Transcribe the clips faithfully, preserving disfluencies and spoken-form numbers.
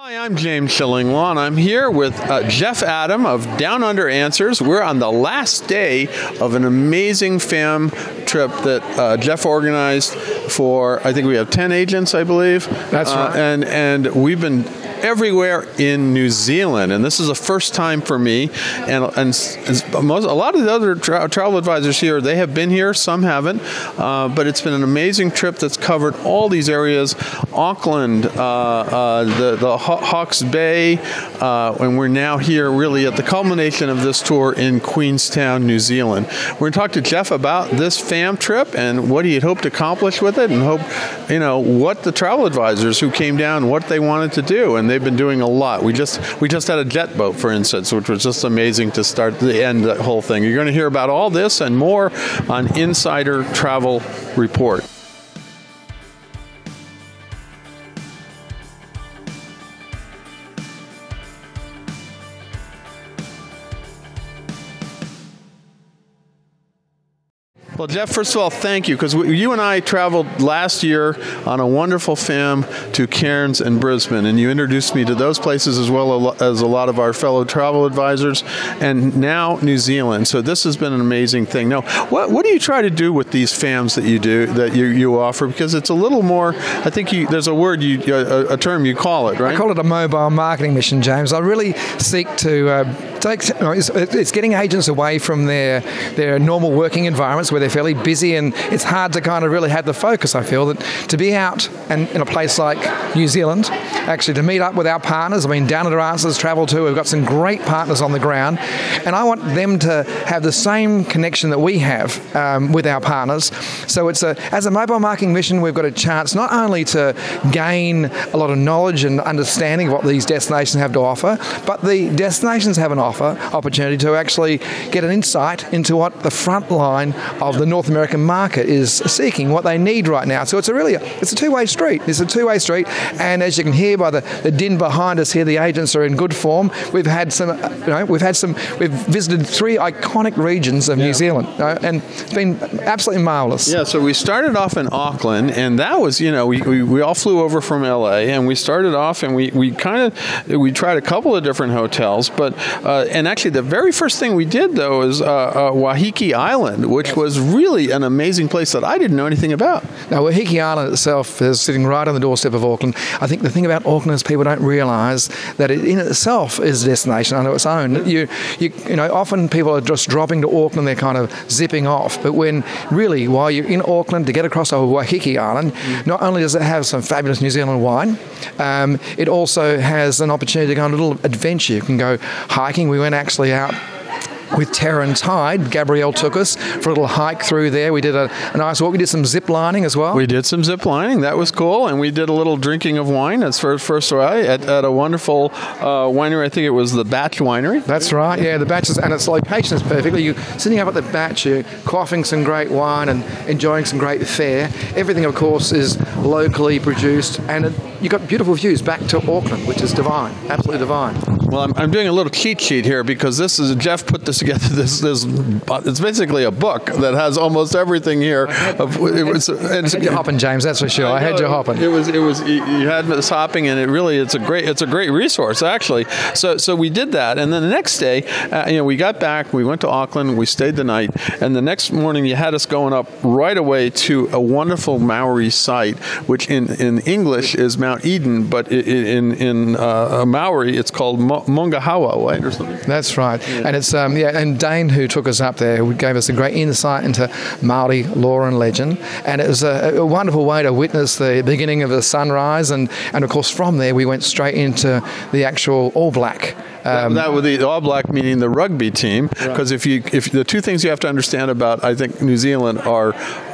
Hi, I'm James Shillinglaw, and I'm here with uh, Jeff Adam of Down Under Answers. We're on the last day of an amazing fam trip that uh, Jeff organized for, I think we have ten agents, I believe. That's uh, right. And, and we've been everywhere in New Zealand, and this is the first time for me, and, and, and most, a lot of the other tra- travel advisors here, they have been here, some haven't, uh, but it's been an amazing trip that's covered all these areas, Auckland, uh, uh, the, the Hawke's Bay, uh, and we're now here really at the culmination of this tour in Queenstown, New Zealand. We're going to talk to Jeff about this fam trip and what he had hoped to accomplish with it, and hope, you know, what the travel advisors who came down, what they wanted to do, and they've been doing a lot. We just we just had a jet boat, for instance, which was just amazing to start the end that whole thing. You're going to hear about all this and more on Insider Travel Report. Well, Jeff, first of all, thank you, because you and I traveled last year on a wonderful fam to Cairns and Brisbane, and you introduced me to those places as well as a lot of our fellow travel advisors, and now New Zealand. So this has been an amazing thing. Now, what what do you try to do with these fams that you do that you, you offer? Because it's a little more, I think you, there's a word, you a, a term you call it, right? I call it a mobile marketing mission, James. I really seek to uh, take, you know, it's, it's getting agents away from their their normal working environments where they're fairly busy, and it's hard to kind of really have the focus. I feel that to be out and in a place like New Zealand, actually to meet up with our partners, I mean Down Under Answers Travel Tour, we've got some great partners on the ground, and I want them to have the same connection that we have um, with our partners. So it's a, as a mobile marketing mission, we've got a chance not only to gain a lot of knowledge and understanding of what these destinations have to offer, but the destinations have an offer opportunity to actually get an insight into what the front line of the North American market is seeking, what they need right now. So it's a really, it's a two-way street. It's a two-way street, and as you can hear by the, the din behind us here, the agents are in good form. We've had some, you know, we've had some, we've visited three iconic regions of yeah. New Zealand, you know, and it's been absolutely marvellous. Yeah, so we started off in Auckland, and that was, you know, we, we, we all flew over from L A, and we started off, and we, we kind of, we tried a couple of different hotels, but, uh, and actually the very first thing we did, though, is uh, uh, Waiheke Island, which was really an amazing place that I didn't know anything about. Now, Waiheke Island itself is sitting right on the doorstep of Auckland. I think the thing about Auckland is people don't realise that it in itself is a destination under its own. You, you, you know, often people are just dropping to Auckland, they're kind of zipping off. But when really, while you're in Auckland, to get across over Waiheke Island, mm-hmm. not only does it have some fabulous New Zealand wine, um, it also has an opportunity to go on a little adventure. You can go hiking. We went actually out with Terran Tide. Gabrielle took us for a little hike through there. We did a, a nice walk. We did some zip lining as well. We did some zip lining. That was cool. And we did a little drinking of wine. That's for first ride at, at a wonderful uh, winery. I think it was the Batch Winery. That's right. Yeah, the Batch is, and its location is perfectly. You're sitting up at the Batch, you're quaffing some great wine and enjoying some great fare. Everything, of course, is locally produced, and it, you've got beautiful views back to Auckland, which is divine. Absolutely divine. Well, I'm, I'm doing a little cheat sheet here because this is, Jeff put this together, this, this, it's basically a book that has almost everything here. I had, of, it was, I had you hopping, James, that's for sure. I, I had you hopping. It was, it was, you had this hopping, and it really, it's a great, it's a great resource, actually. So, so we did that, and then the next day, uh, you know, we got back, we went to Auckland, we stayed the night, and the next morning, you had us going up right away to a wonderful Maori site, which in, in English is Mount Eden, but in in uh, Maori, it's called Mungahawa, right, or something. That's right, yeah. and it's um. Yeah, and Dane, who took us up there, gave us a great insight into Māori lore and legend, and it was a, a wonderful way to witness the beginning of the sunrise, and, and of course from there we went straight into the actual All Black. Um, that, that would be the All Black, meaning the rugby team, because right. if you if the two things you have to understand about, I think, New Zealand are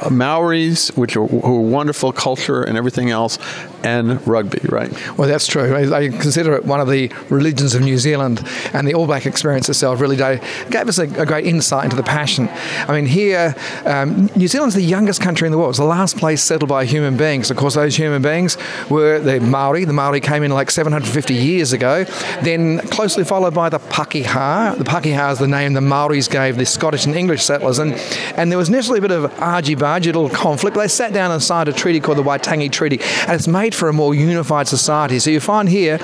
Maoris, which are, who are wonderful culture and everything else, and rugby, right? Well, that's true. I, I consider it one of the religions of New Zealand, and the All Black experience itself really did, gave us a, a great insight into the passion. I mean, here, um, New Zealand's the youngest country in the world. It's the last place settled by human beings. Of course, those human beings were the Maori. The Maori came in like seven hundred fifty years ago, then closely followed by the Pākehā. The Pākehā is the name the Maoris gave the Scottish and English settlers, and, and there was initially a bit of argy-bargy, a little conflict. They sat down and signed a treaty called the Waitangi Treaty, and it's made need for a more unified society. So you find here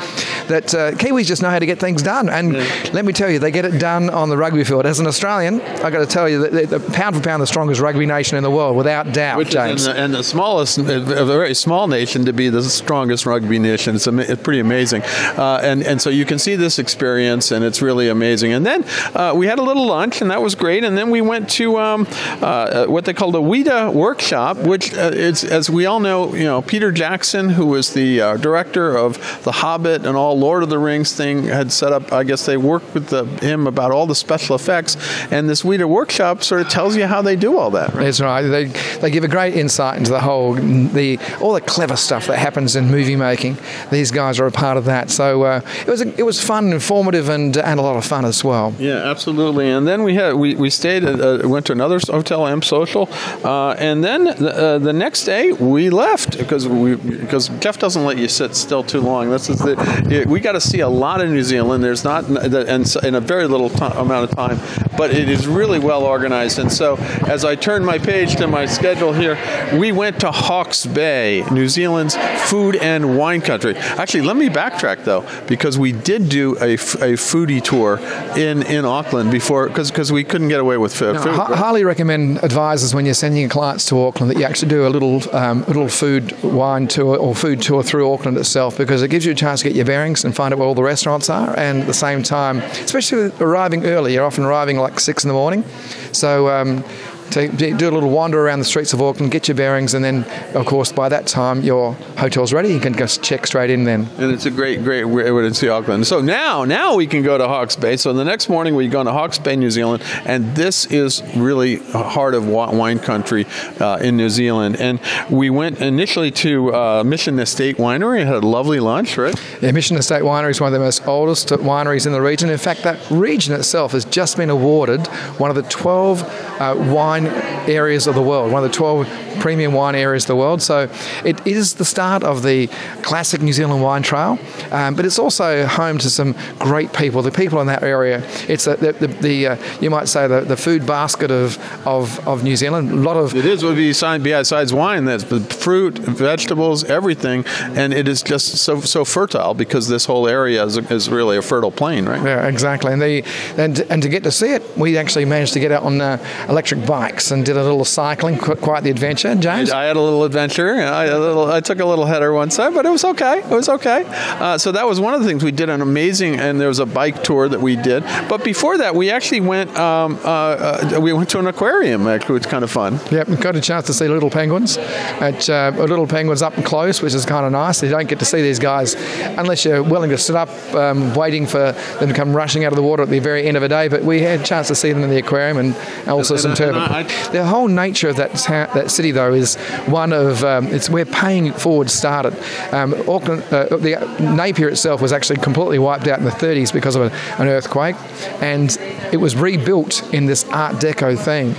that uh, Kiwis just know how to get things done. And yeah. let me tell you, they get it done on the rugby field. As an Australian, I've got to tell you, that the pound for pound, the strongest rugby nation in the world, without doubt, Which James. And the, and the smallest, a very small nation to be the strongest rugby nation. It's, am- it's pretty amazing. Uh, and, and so you can see this experience, and it's really amazing. And then uh, we had a little lunch, and that was great. And then we went to um, uh, what they called a Weta Workshop, which uh, it's, as we all know, you know, Peter Jackson, who was the uh, director of The Hobbit and all Lord of the Rings thing, had set up, I guess they worked with the, him about all the special effects. And this Weta Workshop sort of tells you how they do all that. Right? That's right. They they give a great insight into the whole, the all the clever stuff that happens in movie making. These guys are a part of that. So uh, it was a, it was fun, informative, and and a lot of fun as well. Yeah, absolutely. And then we had we, we stayed at, uh, went to another hotel, M Social, uh, and then the, uh, the next day we left because we because Jeff doesn't let you sit still too long. This is the we got to see a lot of New Zealand. There's not and in a very little t- amount of time, but it is really well organized. And so as I turn my page to my schedule here, we went to Hawke's Bay, New Zealand's food and wine country. Actually, let me backtrack though, because we did do a, a foodie tour in, in Auckland before, because we couldn't get away with food. No, I h- highly recommend advisors when you're sending your clients to Auckland that you actually do a little um, little food wine tour or food tour through Auckland itself, because it gives you a chance to get your bearings and find out where all the restaurants are. And at the same time, especially arriving early, you're often arriving like six in the morning. So um, to do a little wander around the streets of Auckland, get your bearings, and then, of course, by that time, your hotel's ready. You can just check straight in then. And it's a great, great way to see Auckland. So now, now we can go to Hawke's Bay. So the next morning, we've gone to Hawke's Bay, New Zealand, and this is really heart of wine country uh, in New Zealand. And we went initially to uh, Mission Estate Winery and had a lovely lunch, right? Yeah, Mission Estate Winery is one of the most oldest wineries in the region. In fact, that region itself has just been awarded one of the twelve uh, wine areas of the world, one of the twelve premium wine areas of the world. So it is the start of the classic New Zealand wine trail, um, but it's also home to some great people. The people in that area, it's a, the, the, the uh, you might say the, the food basket of, of, of New Zealand. A lot of it is what we sign besides wine. That's fruit, vegetables, everything, and it is just so so fertile because this whole area is, is really a fertile plain, right? Yeah, exactly. And the and and to get to see it, we actually managed to get out on uh, electric bikes. And did a little cycling, quite the adventure, James. I had a little adventure. I, a little, I took a little header one side, but it was okay. It was okay. Uh, so that was one of the things we did. An amazing, and there was a bike tour that we did. But before that, we actually went. Um, uh, uh, we went to an aquarium, actually, which was kind of fun. Yep, we got a chance to see little penguins, at, uh, little penguins up close, which is kind of nice. You don't get to see these guys unless you're willing to sit up, um, waiting for them to come rushing out of the water at the very end of a day. But we had a chance to see them in the aquarium, and also and, some turtles. The whole nature of that ta- that city, though, is one of um, it's where paying it forward started. Um, Auckland, uh, the Napier itself was actually completely wiped out in the thirties because of a, an earthquake, and it was rebuilt in this Art Deco theme.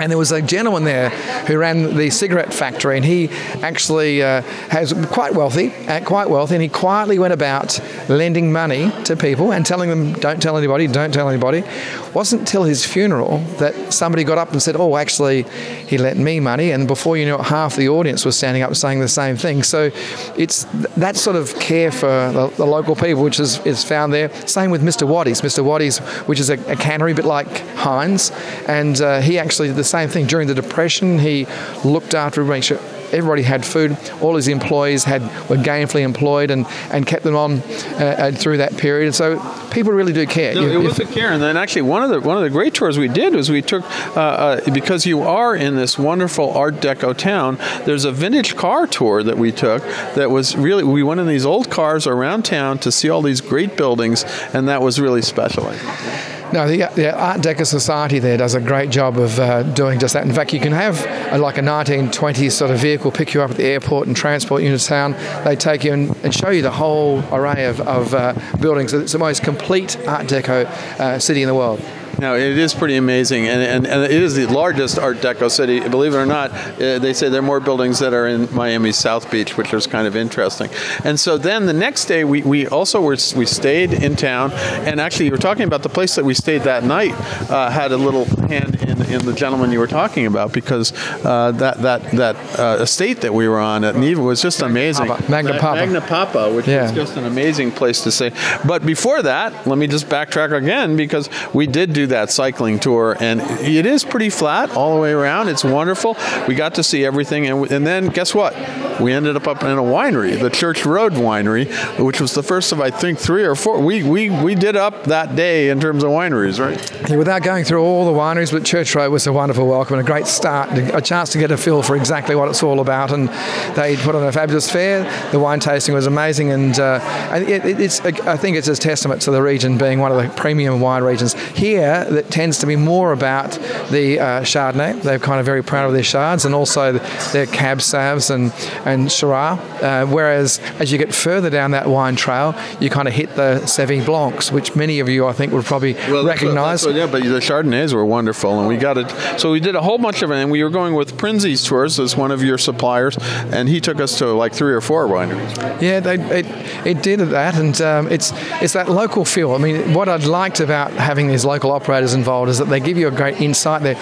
And there was a gentleman there who ran the cigarette factory, and he actually uh, has quite wealthy, uh, quite wealthy, and he quietly went about lending money to people and telling them, "Don't tell anybody, don't tell anybody." It wasn't till his funeral that somebody got up and said, "Oh, actually, he lent me money," and before you knew it, half the audience was standing up saying the same thing. So it's that sort of care for the, the local people, which is, is found there. Same with Mister Watties, Mister Watties, which is a, a cannery, a bit like Heinz, and uh, he actually did the same thing during the Depression. He looked after making sure everybody had food. All his employees had were gainfully employed, and, and kept them on uh, through that period. And so people really do care. No, you, it was a care, and then actually one of the one of the great tours we did was we took uh, uh, because you are in this wonderful Art Deco town. There's a vintage car tour that we took that was really we went in these old cars around town to see all these great buildings, and that was really special. No, the, the Art Deco Society there does a great job of uh, doing just that. In fact, you can have a, like a nineteen twenties sort of vehicle pick you up at the airport and transport you into town. They take you and, and show you the whole array of, of uh, buildings. It's the most complete Art Deco uh, city in the world. No, it is pretty amazing, and, and, and it is the largest Art Deco city. Believe it or not, uh, they say there are more buildings that are in Miami's South Beach, which is kind of interesting. And so then the next day, we, we also were we stayed in town, and actually you were talking about the place that we stayed that night uh, had a little hand in, in the gentleman you were talking about, because uh, that that that uh, estate that we were on at Neva was just amazing. Mangapapa, Mangapapa, which yeah. is just an amazing place to stay. But before that, let me just backtrack again, because we did do that cycling tour, and it is pretty flat all the way around. It's wonderful. We got to see everything, and we, and then guess what? We ended up up in a winery, the Church Road Winery, which was the first of I think three or four. We we we did up that day in terms of wineries, right? Yeah, without going through all the wineries, but Church Road was a wonderful welcome and a great start, a chance to get a feel for exactly what it's all about. And they put on a fabulous fair. The wine tasting was amazing, and uh, it, it's I think it's a testament to the region being one of the premium wine regions here that tends to be more about the uh, Chardonnay. They're kind of very proud of their Chards, and also their Cab Sauvs and and Syrah. Uh, whereas as you get further down that wine trail, you kind of hit the Sauvignon Blancs, which many of you I think would probably well, recognise. Well, yeah, but the Chardonnays were wonderful, and we got it. So we did a whole bunch of it, and we were going with Prinzi's Tours as one of your suppliers, and he took us to like three or four wineries. Yeah, they, it it did that, and um, it's it's that local feel. I mean, what I'd liked about having these local operators involved is that they give you a great insight. They're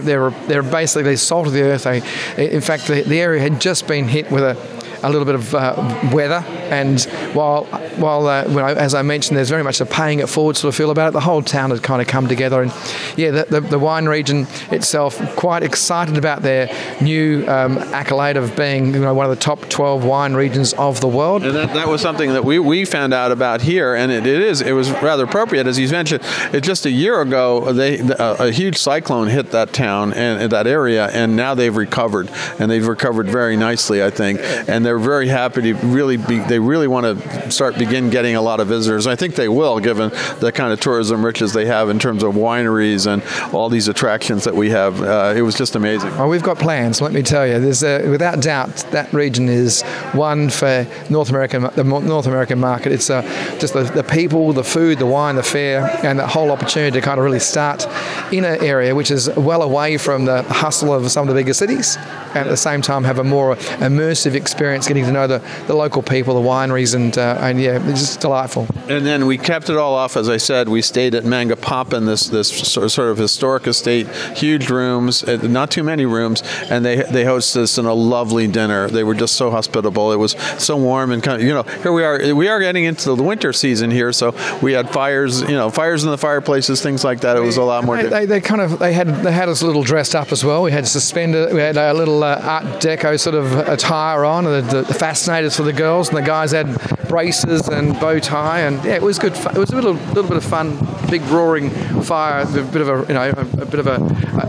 they're they're, they're basically salt of the earth. They, in fact, the, the area had just been hit with a. a little bit of uh, weather, and while while uh, when I, as I mentioned, there's very much a paying it forward sort of feel about it. The whole town had kind of come together, and yeah, the, the, the wine region itself quite excited about their new um, accolade of being, you know, one of the top twelve wine regions of the world. And that, that was something that we, we found out about here, and it, it is it was rather appropriate, as you mentioned. It just a year ago, they a, a huge cyclone hit that town and, and that area, and now they've recovered, and they've recovered very nicely, I think, and they're very happy to really be, they really want to start, begin getting a lot of visitors. I think they will, given the kind of tourism riches they have in terms of wineries and all these attractions that we have. Uh, it was just amazing. Well, we've got plans, let me tell you. There's a, without doubt, that region is one for North American, the North American market. It's uh, just the, the people, the food, the wine, the fare, and the whole opportunity to kind of really start in an area which is well away from the hustle of some of the bigger cities, and at the same time have a more immersive experience, getting to know the, the local people, the wineries, and uh, and yeah, it's just delightful. And then we kept it all off, as I said. We stayed at Mangapapa in this this sort of historic estate, huge rooms, not too many rooms, and they they hosted us in a lovely dinner. They were just so hospitable. It was so warm, and kind of, you know, here we are we are getting into the winter season here, so we had fires, you know, fires in the fireplaces, things like that. It was a lot more. They, they, they kind of they had they had us a little dressed up as well. We had suspended, we had a little uh, Art Deco sort of attire on. And The, the fascinators for the girls, and the guys had braces and bow tie, and yeah, it was good fun. It was a little, little bit of fun, big roaring fire, a bit of a you know a, a bit of a,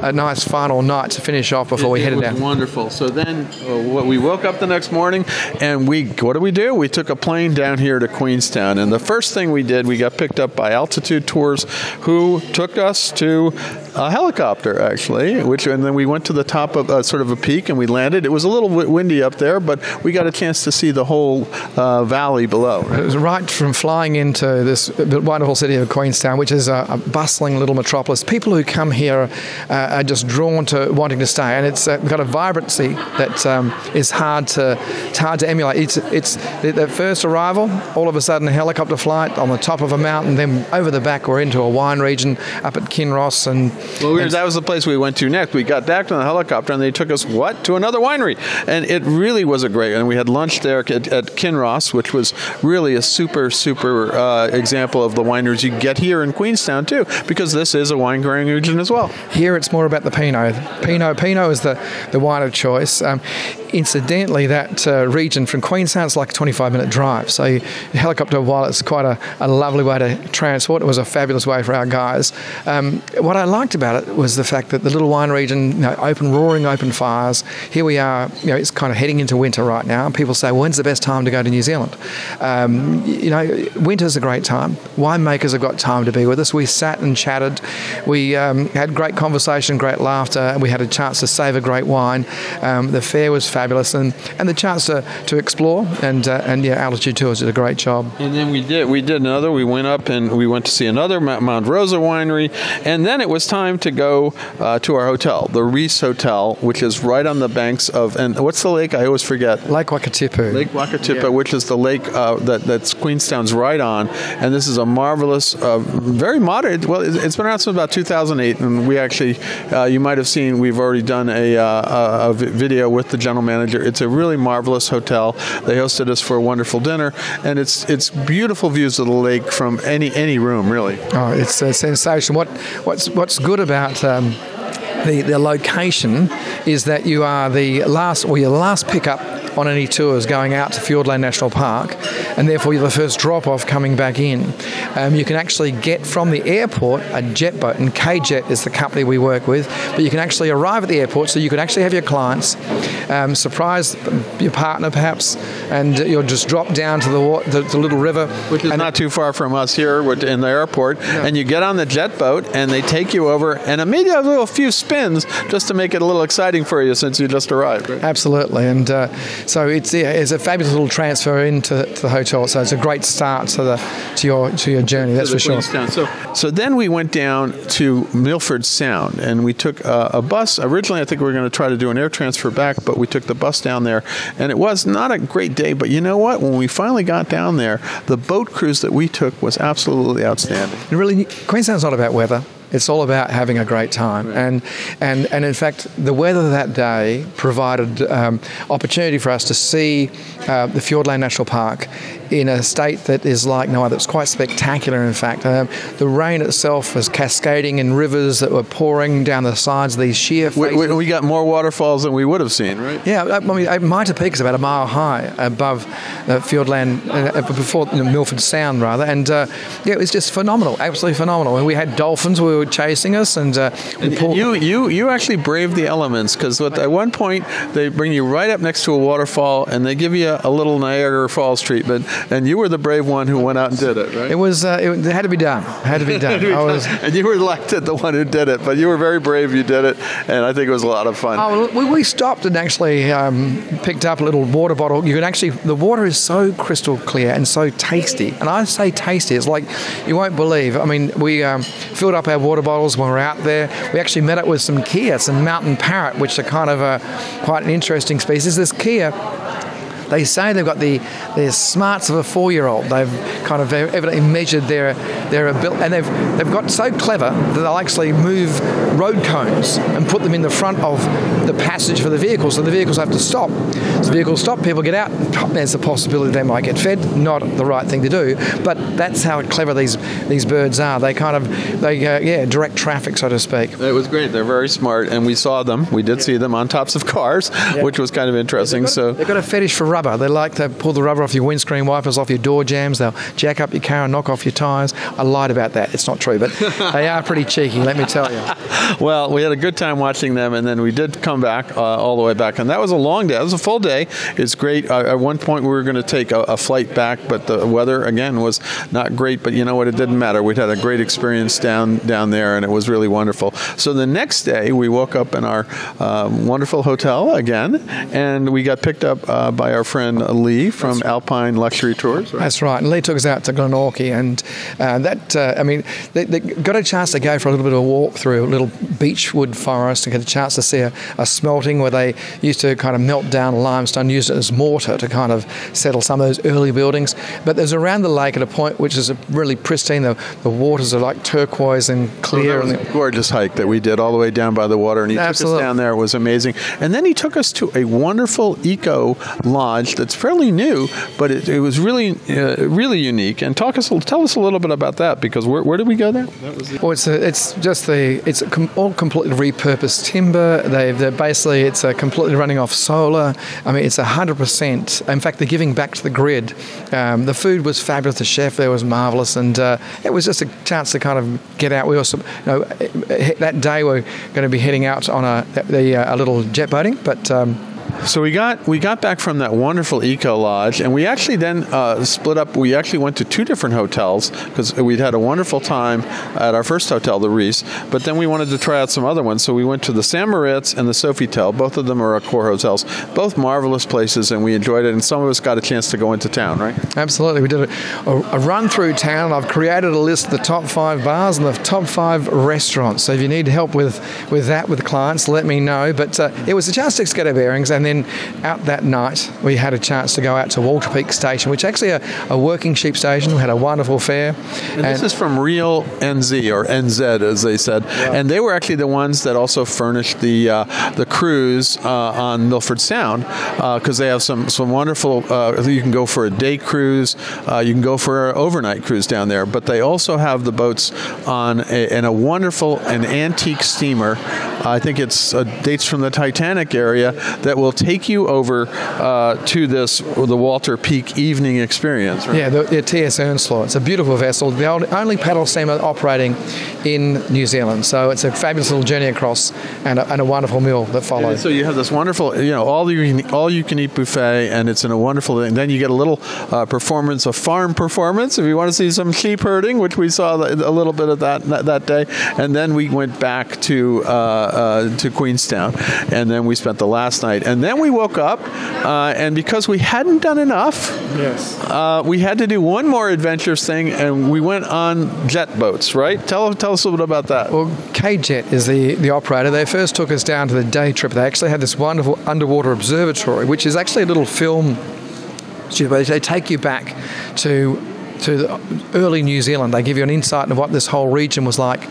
a nice final night to finish off before it, we headed out. It was out. Wonderful. So then uh, we woke up the next morning, and we what did we do? We took a plane down here to Queenstown, and the first thing we did, we got picked up by Altitude Tours, who took us to a helicopter actually, which and then we went to the top of uh, sort of a peak, and we landed. It was a little w- windy up there, but we got a chance to see the whole uh, valley below. Right? It was right from flying into this wonderful city of Queenstown, which is a, a bustling little metropolis. People who come here uh, are just drawn to wanting to stay, and it's uh, got a vibrancy that um, is hard to it's hard to emulate. It's it's the, the first arrival, all of a sudden a helicopter flight on the top of a mountain, then over the back we're into a wine region up at Kinross, and well, we were, and that was the place we went to next. We got back on the helicopter, and they took us what to another winery, and it really was a great. And we had lunch there at, at Kinross, which was really a super, super uh, example of the wineries you get here in Queenstown, too, because this is a wine-growing region as well. Here it's more about the Pinot. Pinot Pinot is the, the wine of choice. Um, incidentally, that uh, region from Queenstown is like a twenty-five minute drive. So you, the helicopter, while it's quite a, a lovely way to transport, it was a fabulous way for our guys. Um, what I liked about it was the fact that the little wine region, you know, open, roaring open fires. Here we are, you know, it's kind of heading into winter right now, and people say, when's the best time to go to New Zealand? Um, you know, winter's a great time. Winemakers have got time to be with us. We sat and chatted. We um, had great conversation, great laughter, and we had a chance to savour great wine. Um, the fare was fantastic. fabulous, and, and the chance to, to explore, and uh, and yeah, Altitude Tours did a great job. And then we did we did another. We went up and we went to see another Mount Rosa winery, and then it was time to go uh, to our hotel, the Rees Hotel, which is right on the banks of, and what's the lake? I always forget. Lake Wakatipu. Lake Wakatipu, yeah. Which is the lake uh, that that's Queenstown's right on, and this is a marvelous, uh, very modern. Well, it's been around since about two thousand eight, and we actually, uh, you might have seen, we've already done a, uh, a video with the general manager. It's a really marvelous hotel. They hosted us for a wonderful dinner, and it's it's beautiful views of the lake from any any room, really. Oh, it's a sensation. What what's what's good about um, the the location is that you are the last or your last pickup on any tours going out to Fiordland National Park, and therefore you're the first drop-off coming back in. Um, you can actually get from the airport a jet boat, and KJet is the company we work with, but you can actually arrive at the airport, so you can actually have your clients, um, surprise your partner perhaps, and you'll just drop down to the, wa- the, the little river. Which is and not too far from us here in the airport, no. And you get on the jet boat, and they take you over, and maybe a little few spins just to make it a little exciting for you since you just arrived. Right? Absolutely, and uh, So it's, yeah, it's a fabulous little transfer into to the hotel. So it's a great start to the to your to your journey. That's for sure. So, so then we went down to Milford Sound, and we took a, a bus. Originally, I think we were going to try to do an air transfer back, but we took the bus down there, and it was not a great day. But you know what? When we finally got down there, the boat cruise that we took was absolutely outstanding. And really, Queenstown's not about weather. It's all about having a great time. Right. And, and and in fact, the weather that day provided um, opportunity for us to see uh, the Fiordland National Park in a state that is like no other. It's quite spectacular, in fact. Um, the rain itself was cascading in rivers that were pouring down the sides of these sheer faces. We, we, we got more waterfalls than we would have seen, right? Yeah, I mean, Maita Peak is about a mile high above uh, Fiordland, uh, before you know, Milford Sound, rather. And uh, yeah, it was just phenomenal, absolutely phenomenal. And we had dolphins who were chasing us. And, uh, we and, pulled and you, you, you actually braved the elements, because at one point, they bring you right up next to a waterfall, and they give you a, a little Niagara Falls treatment. And you were the brave one who went out and did it, right? It was. Uh, it had to be done. It had to be done. I was, and you were elected the one who did it, but you were very brave. You did it, and I think it was a lot of fun. Oh, we, we stopped and actually um, picked up a little water bottle. You can actually. The water is so crystal clear and so tasty. And I say tasty. It's like you won't believe. I mean, we um, filled up our water bottles when we were out there. We actually met up with some Kia, some mountain parrot, which are kind of a quite an interesting species. This Kia. They say they've got the, the smarts of a four-year-old. They've kind of evidently measured their their ability, and they've they've got so clever that they'll actually move road cones and put them in the front of the passage for the vehicles, so the vehicles have to stop. So vehicles stop, people get out. There's the possibility they might get fed. Not the right thing to do, but that's how clever these these birds are. They kind of they uh, yeah direct traffic, so to speak. It was great. They're very smart, and we saw them. We did yeah. see them on tops of cars, yeah. which was kind of interesting. They've so a, they've got a fetish for. Rubber. They like to pull the rubber off your windscreen wipers, off your door jambs. They'll jack up your car and knock off your tyres. I lied about that. It's not true, but they are pretty cheeky, let me tell you. Well, we had a good time watching them, and then we did come back uh, all the way back. And that was a long day. It was a full day. It's great. Uh, at one point, we were going to take a, a flight back, but the weather, again, was not great. But you know what? It didn't matter. We'd had a great experience down, down there, and it was really wonderful. So the next day, we woke up in our uh, wonderful hotel again, and we got picked up uh, by our friend Lee from right. Alpine Luxury Tours. Right? That's right. And Lee took us out to Glenorchy, and uh, that, uh, I mean, they, they got a chance to go for a little bit of a walk through a little beechwood forest and get a chance to see a, a smelting where they used to kind of melt down limestone, used it as mortar to kind of settle some of those early buildings. But there's around the lake at a point which is really pristine. The, the waters are like turquoise and clear. Oh, that was a gorgeous hike that we did all the way down by the water, and he Absolutely. took us down there. It was amazing. And then he took us to a wonderful eco lodge that's fairly new, but it, it was really, uh, really unique. And talk us, tell us a little bit about that, because where, where did we go there? That was the- well, it's a, it's just the it's a com- all completely repurposed timber. They they're basically it's a completely running off solar. I mean, it's a hundred percent. In fact, they're giving back to the grid. Um, the food was fabulous. The chef there was marvelous, and uh, it was just a chance to kind of get out. We also, you know, that day we're going to be heading out on a the, uh, a little jet boating, but. Um, So we got we got back from that wonderful eco lodge, and we actually then uh, split up. We actually went to two different hotels because we'd had a wonderful time at our first hotel, the Rees, but then we wanted to try out some other ones. So we went to the Sam Moritz and the Sofitel. Both of them are our core hotels. Both marvelous places, and we enjoyed it. And some of us got a chance to go into town, right? Absolutely. We did a, a run through town. I've created a list of the top five bars and the top five restaurants. So if you need help with, with that with clients, let me know. But uh, it was a chance to get our bearings, and then out that night, we had a chance to go out to Walter Peak Station, which actually a, a working sheep station. We had a wonderful fair. And, and this is from Real N Z, or N Z, as they said. Yeah. And they were actually the ones that also furnished the uh, the cruise uh, on Milford Sound, because uh, they have some, some wonderful, uh, you can go for a day cruise, uh, you can go for an overnight cruise down there, but they also have the boats on a, in a wonderful and antique steamer. I think it's uh, dates from the Titanic area that will take take you over uh, to this, the Walter Peak evening experience. Right? Yeah, the, the T S Earnslaw. It's a beautiful vessel, the old, only paddle steamer operating in New Zealand. So it's a fabulous little journey across, and a, and a wonderful meal that follows. And so you have this wonderful, you know, all you can, all you can eat buffet, and it's in a wonderful. And then you get a little uh, performance, a farm performance, if you want to see some sheep herding, which we saw a little bit of that that day. And then we went back to uh, uh, to Queenstown, and then we spent the last night, and then. We woke up, uh, and because we hadn't done enough, yes, uh, we had to do one more adventurous thing, and we went on jet boats, right? Tell tell us a little bit about that. Well, KJet is the, the operator. They first took us down to the day trip. They actually had this wonderful underwater observatory, which is actually a little film. They take you back to... to the early New Zealand. They give you an insight into what this whole region was like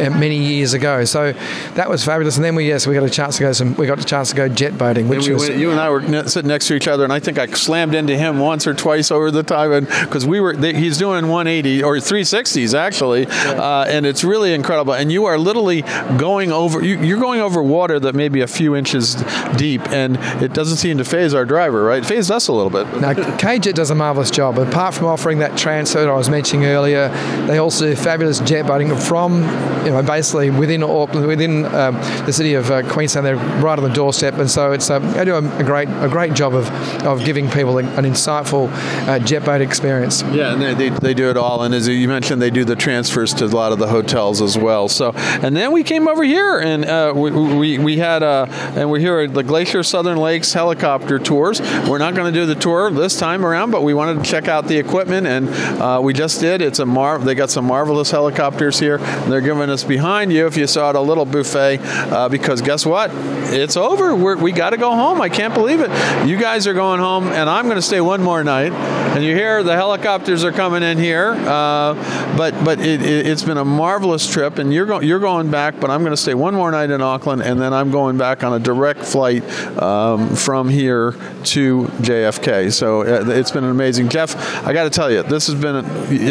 uh, many years ago. So that was fabulous. And then we yes, we got a chance to go some we got a chance to go jet boating, which we was, went, you and I were ne- sitting next to each other, and I think I slammed into him once or twice over the time, and because we were they, he's doing one eighty or three sixties actually, yeah. uh, and it's really incredible. And you are literally going over you, you're going over water that may be a few inches deep, and it doesn't seem to phase our driver, right? It phased us a little bit. Now KJet does a marvelous job. Apart from offering that transfer I was mentioning earlier, they also do fabulous jet boating from, you know, basically within Auckland, within um, the city of uh, Queenstown. They're right on the doorstep, and so it's um, they do a, a great a great job of, of giving people an, an insightful uh, jet boat experience. Yeah, and they, they they do it all, and as you mentioned, they do the transfers to a lot of the hotels as well. So, and then we came over here, and uh, we, we we had a and we're here at the Glacier Southern Lakes helicopter tours. We're not going to do the tour this time around, but we wanted to check out the equipment, and Uh, we just did. It's a mar- They got some marvelous helicopters here. They're giving us behind you if you saw it a little buffet uh, because guess what? It's over. We're, we got to go home. I can't believe it. You guys are going home, and I'm going to stay one more night. And you hear the helicopters are coming in here, uh, but but it, it, it's been a marvelous trip. And you're going you're going back, but I'm going to stay one more night in Auckland, and then I'm going back on a direct flight um, from here to J F K. So uh, it's been amazing, Jeff. I got to tell you. This has been,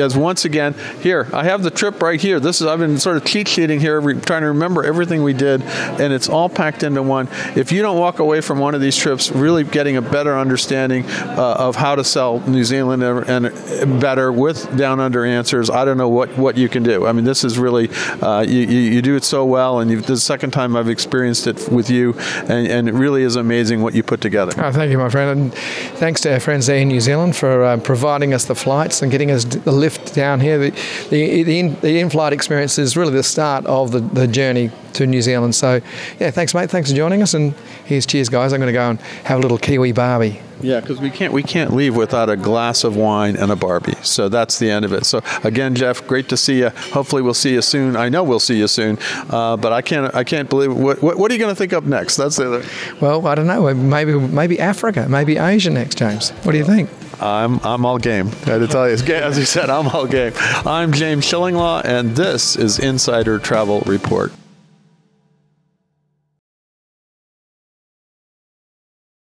as once again, here, I have the trip right here. This is, I've been sort of cheat sheeting here, every, trying to remember everything we did, and it's all packed into one. If you don't walk away from one of these trips really getting a better understanding uh, of how to sell New Zealand and, and better with Down Under Answers, I don't know what, what you can do. I mean, this is really, uh, you, you, you do it so well, and you've, this is the second time I've experienced it with you, and, and it really is amazing what you put together. Oh, thank you, my friend, and thanks to our friends there in New Zealand for uh, providing us the flight and getting us the lift down here. The the, the, in, the in-flight experience is really the start of the, the journey to New Zealand. So, yeah, thanks, mate. Thanks for joining us. And here's cheers, guys. I'm going to go and have a little Kiwi barbie. Yeah, because we can't we can't leave without a glass of wine and a barbie. So that's the end of it. So again, Jeff, great to see you. Hopefully we'll see you soon. I know we'll see you soon. Uh, but I can't I can't believe it. What, what what are you going to think up next? That's the other. Well, I don't know. Maybe maybe Africa, maybe Asia next, James. What do you think? I'm I'm all game. I had to tell you, as you said, I'm all game. I'm James Shillinglaw, and this is Insider Travel Report.